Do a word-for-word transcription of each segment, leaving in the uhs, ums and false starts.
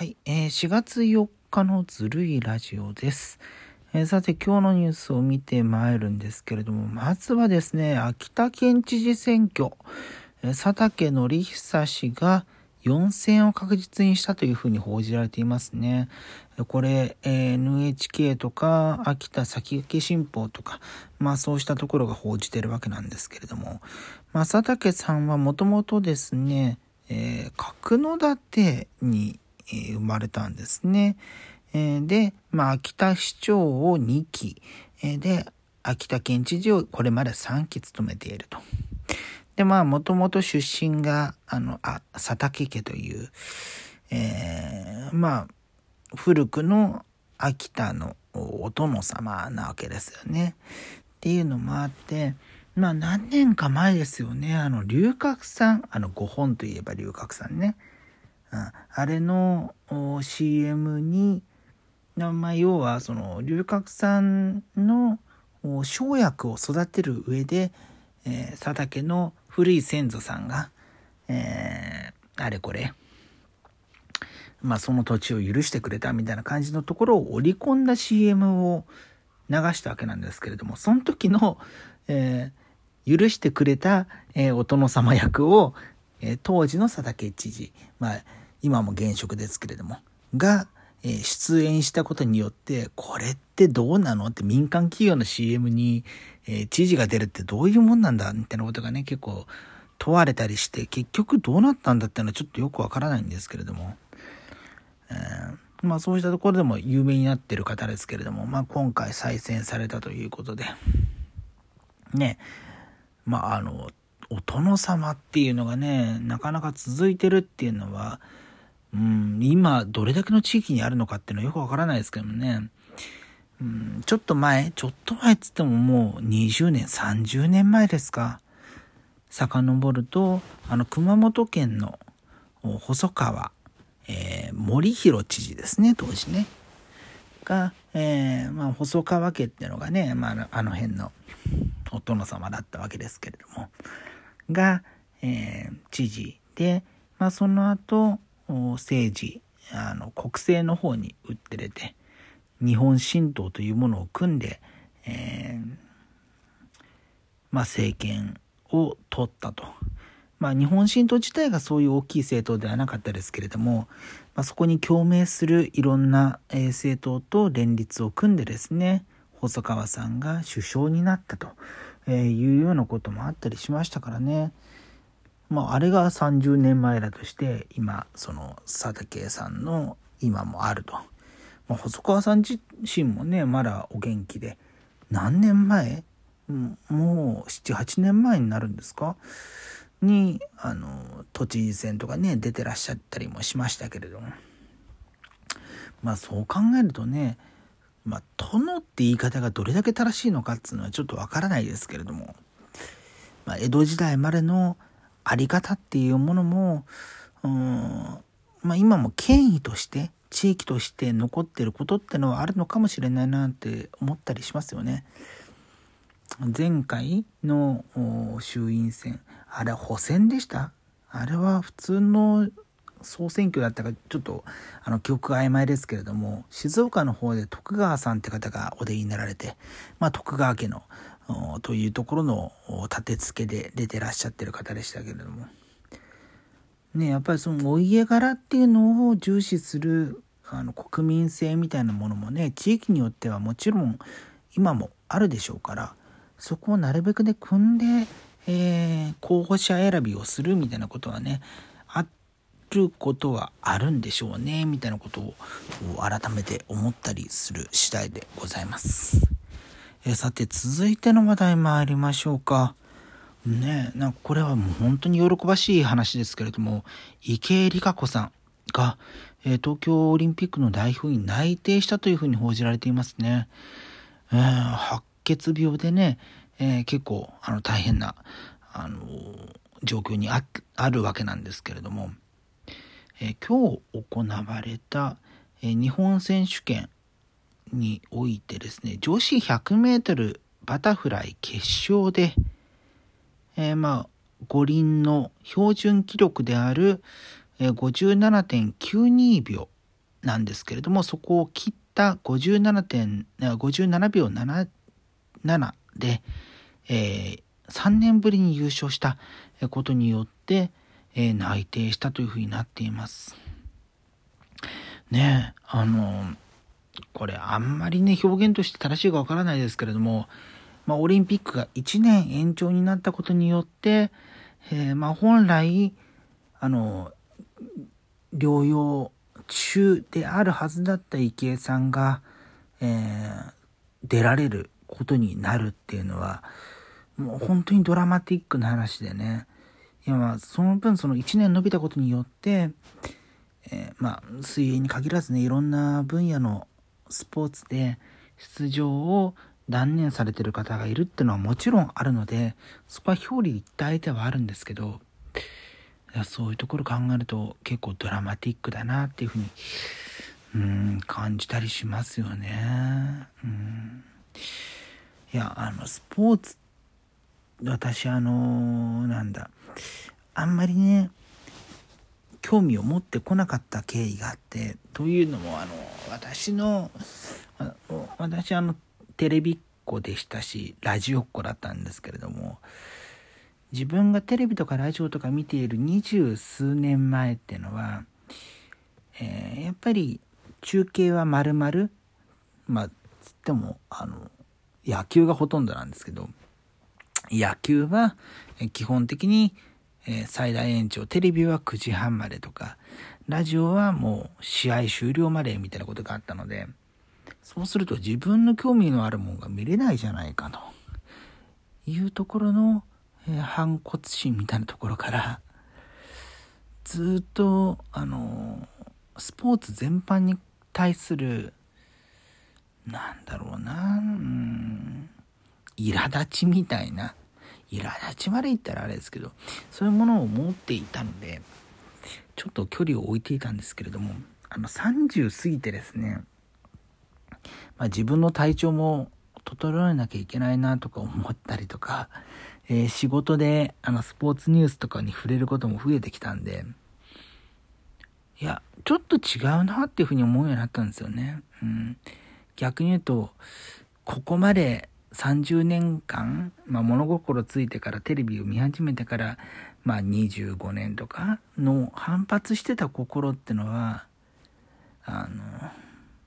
はい、えー、しがつよっかのずるいラジオです。えー、さて今日のニュースを見てまいるんですけれども、まずはですね、秋田県知事選挙、佐竹典久氏がよんせんを確実にしたというふうに報じられていますね。これ エヌエイチケー とか秋田先駆け新報とか、まあそうしたところが報じているわけなんですけれども、まあ、佐竹さんはもともとですね、えー、角館に生まれたんですね。で、まあ、秋田市長をにきで秋田県知事をこれまでさんき務めていると。で、まあ、もともと出身があのあ佐竹家という、えー、まあ古くの秋田のお殿様なわけですよね。っていうのもあって、まあ何年か前ですよね。あの龍角散、あのご本といえば龍角散ね。あれの シーエム に、まあ、要はその龍角散の生薬を育てる上で、えー、佐竹の古い先祖さんが、えー、あれこれ、まあ、その土地を許してくれたみたいな感じのところを織り込んだ シーエム を流したわけなんですけれども、その時の、えー、許してくれた、えー、お殿様役を、えー、当時の佐竹知事、まあ、今も現職ですけれどもが、えー、出演したことによって、これってどうなのって、民間企業の シーエム に、えー、知事が出るってどういうもんなんだみたいなことがね、結構問われたりして、結局どうなったんだっていうのはちょっとよくわからないんですけれども、えー、まあそうしたところでも有名になっている方ですけれども、まあ、今回再選されたということでね、まああのお殿様っていうのがね、なかなか続いてるっていうのは、うん、今どれだけの地域にあるのかっていうのはよくわからないですけどもね、うん、ちょっと前ちょっと前っつってももうにじゅうねんさんじゅうねんまえですか、遡るとあの熊本県の細川、えー、森弘知事ですね、当時ねが、えーまあ、細川家っていうのがね、まあ、あの辺のお殿様だったわけですけれどもが、えー、知事で、まあ、その後政治、あの国政の方に打って出て、日本新党というものを組んで、えーまあ、政権を取ったと。まあ、日本新党自体がそういう大きい政党ではなかったですけれども、まあ、そこに共鳴するいろんな政党と連立を組んでですね、細川さんが首相になったというようなこともあったりしましたからね。まあ、あれがさんじゅうねんまえだとして、今その佐竹さんの今もあると、まあ、細川さん自身もねまだお元気で、何年前もうななはちねんまえになるんですかに、あの都知事選とかね出てらっしゃったりもしましたけれども、まあそう考えるとね、まあ殿って言い方がどれだけ正しいのかっていうのはちょっとわからないですけれども、まあ、江戸時代までのあり方っていうものも、うーん、まあ、今も権威として地域として残ってることってのはあるのかもしれないなって思ったりしますよね。前回の衆院選、あれは補選でした？あれは普通の総選挙だったかちょっとあの記憶が曖昧ですけれども、静岡の方で徳川さんって方がお出になられて、まあ、徳川家のというところの立て付けで出てらっしゃってる方でしたけれどもね、やっぱりそのお家柄っていうのを重視するあの国民性みたいなものもね、地域によってはもちろん今もあるでしょうから、そこをなるべくね組んで、えー、候補者選びをするみたいなことはね、あることはあるんでしょうねみたいなことを改めて思ったりする次第でございます。えさて続いての話題参りましょうかね。なんかこれはもう本当に喜ばしい話ですけれども、池江璃花子さんが、えー、東京オリンピックの代表に内定したというふうに報じられていますね。えー、白血病でね、えー、結構あの大変な、あのー、状況に あ, あるわけなんですけれども、えー、今日行われた、えー、日本選手権においてですね、女子ひゃくメートルバタフライ決勝で、えー、まあ五輪の標準記録である ごじゅうななてんきゅうに 秒なんですけれども、そこを切ったごじゅうななびょうななじゅうななで、えー、さんねんぶりに優勝したことによって、えー、内定したというふうになっています。ねえ、あのこれあんまりね表現として正しいかわからないですけれども、まあ、オリンピックがいちねん延長になったことによって、えーまあ、本来あの療養中であるはずだった池江さんが、えー、出られることになるっていうのはもう本当にドラマティックな話でね、いやまあその分そのいちねん延びたことによって、えー、まあ水泳に限らずねいろんな分野のスポーツで出場を断念されてる方がいるっていうのはもちろんあるので、そこは表裏一体ではあるんですけど、いやそういうところ考えると結構ドラマティックだなっていうふうにうーん感じたりしますよね。うん、いやあのスポーツ私あのなんだあんまりね興味を持ってこなかった経緯があって、というのもあの私のあ私あのテレビっ子でしたしラジオっ子だったんですけれども、自分がテレビとかラジオとか見ている二十数年前っていうのは、えー、やっぱり中継は丸々まあつってもあの野球がほとんどなんですけど、野球は基本的に最大延長、テレビはくじはんまでとかラジオはもう試合終了までみたいなことがあったので、そうすると自分の興味のあるものが見れないじゃないかというところの反骨心みたいなところからずっとあのスポーツ全般に対するなんだろうな、うん、苛立ちみたいな、苛立ちまで言ったらあれですけど、そういうものを持っていたのでちょっと距離を置いていたんですけれども、あのさんじゅう過ぎてですね、まあ、自分の体調も整えなきゃいけないなとか思ったりとか、えー、仕事であのスポーツニュースとかに触れることも増えてきたんで、いやちょっと違うなっていうふうに思うようになったんですよね。うん、逆に言うとここまでさんじゅうねんかん、まあ、物心ついてからテレビを見始めてから、まあ、にじゅうごねんとかの反発してた心ってのはあの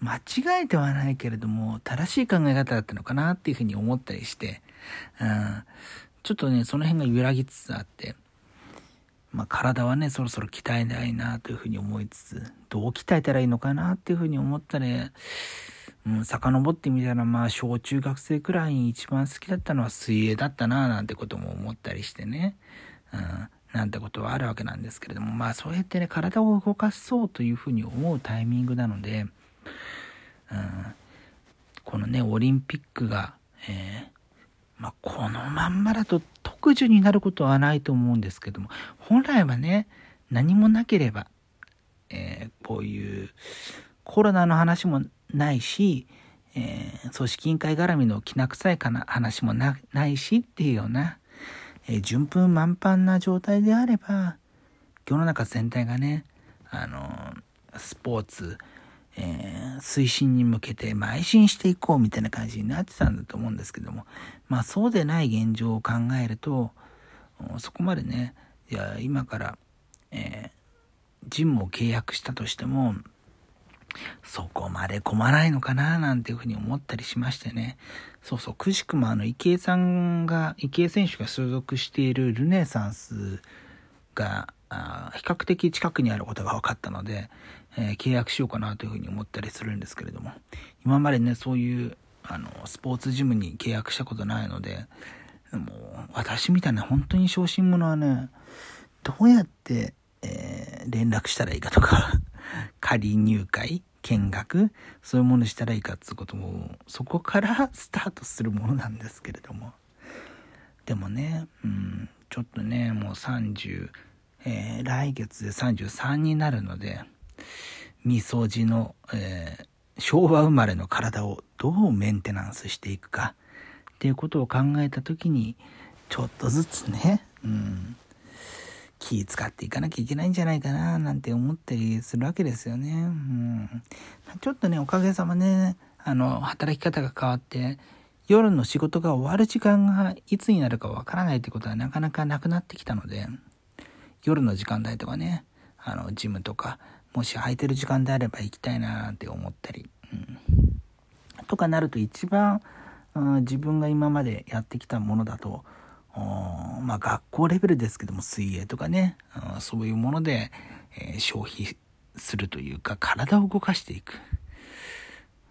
間違えてはないけれども正しい考え方だったのかなっていうふうに思ったりして、うん、ちょっとねその辺が揺らぎつつあって、まあ、体はねそろそろ鍛えないなというふうに思いつつ、どう鍛えたらいいのかなっていうふうに思ったり、うん、遡ってみたらまあ小中学生くらいに一番好きだったのは水泳だったななんてことも思ったりしてね、うん、なんてことはあるわけなんですけれども、まあそうやってね体を動かそうというふうに思うタイミングなので、うん、このねオリンピックが、えーまあ、このまんまだと特需になることはないと思うんですけども、本来はね何もなければ、えー、こういうコロナの話もないし、えー、組織委員会絡みのきな臭いかな話も な, ないしっていうような、えー、順風満帆な状態であれば世の中全体がねあのスポーツえー、推進に向けて邁進していこうみたいな感じになってたんだと思うんですけども、まあそうでない現状を考えるとそこまでねいや今から、えー、ジムを契約したとしてもそこまで困らないのかななんていうふうに思ったりしましてね、そうそうくしくもあの池江さんが池江選手が所属しているルネサンスがあ比較的近くにあることが分かったので、えー、契約しようかなというふうに思ったりするんですけれども、今までねそういうあのスポーツジムに契約したことないので、もう私みたいな本当に小心者はねどうやって、えー、連絡したらいいかとか仮入会見学そういうものしたらいいかっていうこともそこからスタートするものなんですけれども、でもね、うん、ちょっとねもうさんじゅうえー、来月でさんじゅうさんになるので、みそじの、えー、昭和生まれの体をどうメンテナンスしていくかっていうことを考えたときにちょっとずつね、うん、気使っていかなきゃいけないんじゃないかななんて思ったりするわけですよね。うん、ちょっとねおかげさまねあの働き方が変わって夜の仕事が終わる時間がいつになるかわからないってことはなかなかなくなってきたので、夜の時間帯とかねあのジムとかもし空いてる時間であれば行きたいななんて思ったり、うん、とかなると一番、うん、自分が今までやってきたものだとまあ、学校レベルですけども水泳とかね、うん、そういうもので、えー、消費するというか体を動かしていく、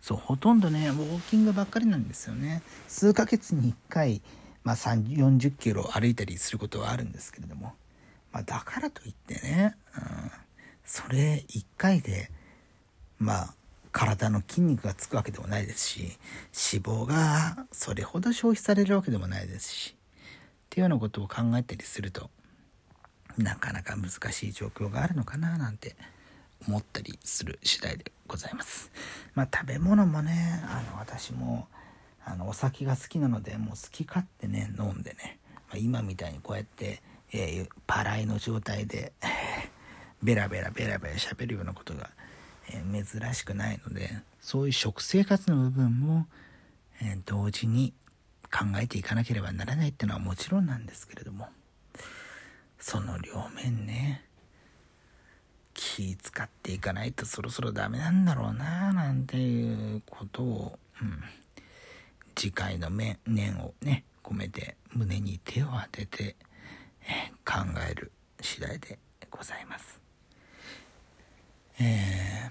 そうほとんどねウォーキングばっかりなんですよね。数ヶ月にいっかい、まあ、さんじゅう、よんじゅっキロ歩いたりすることはあるんですけれども、まあ、だからといってね、うん、それいっかいでまあ体の筋肉がつくわけでもないですし、脂肪がそれほど消費されるわけでもないですしっていうようなことを考えたりするとなかなか難しい状況があるのかななんて思ったりする次第でございます。まあ食べ物もねあの私もあのお酒が好きなのでもう好き勝手ね飲んでね、まあ、今みたいにこうやって、えー、パライの状態でベラベラベラベラ喋るようなことが、えー、珍しくないのでそういう食生活の部分も、えー、同時に考えていかなければならないってのはもちろんなんですけれども、その両面ね気使っていかないとそろそろダメなんだろうななんていうことを、うん、次回の面念をね込めて胸に手を当ててえ考える次第でございます、えー、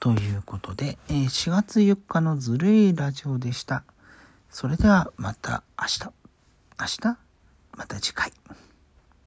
ということで、えー、しがつよっかのずるいラジオでした。それではまた明日、明日、また次回。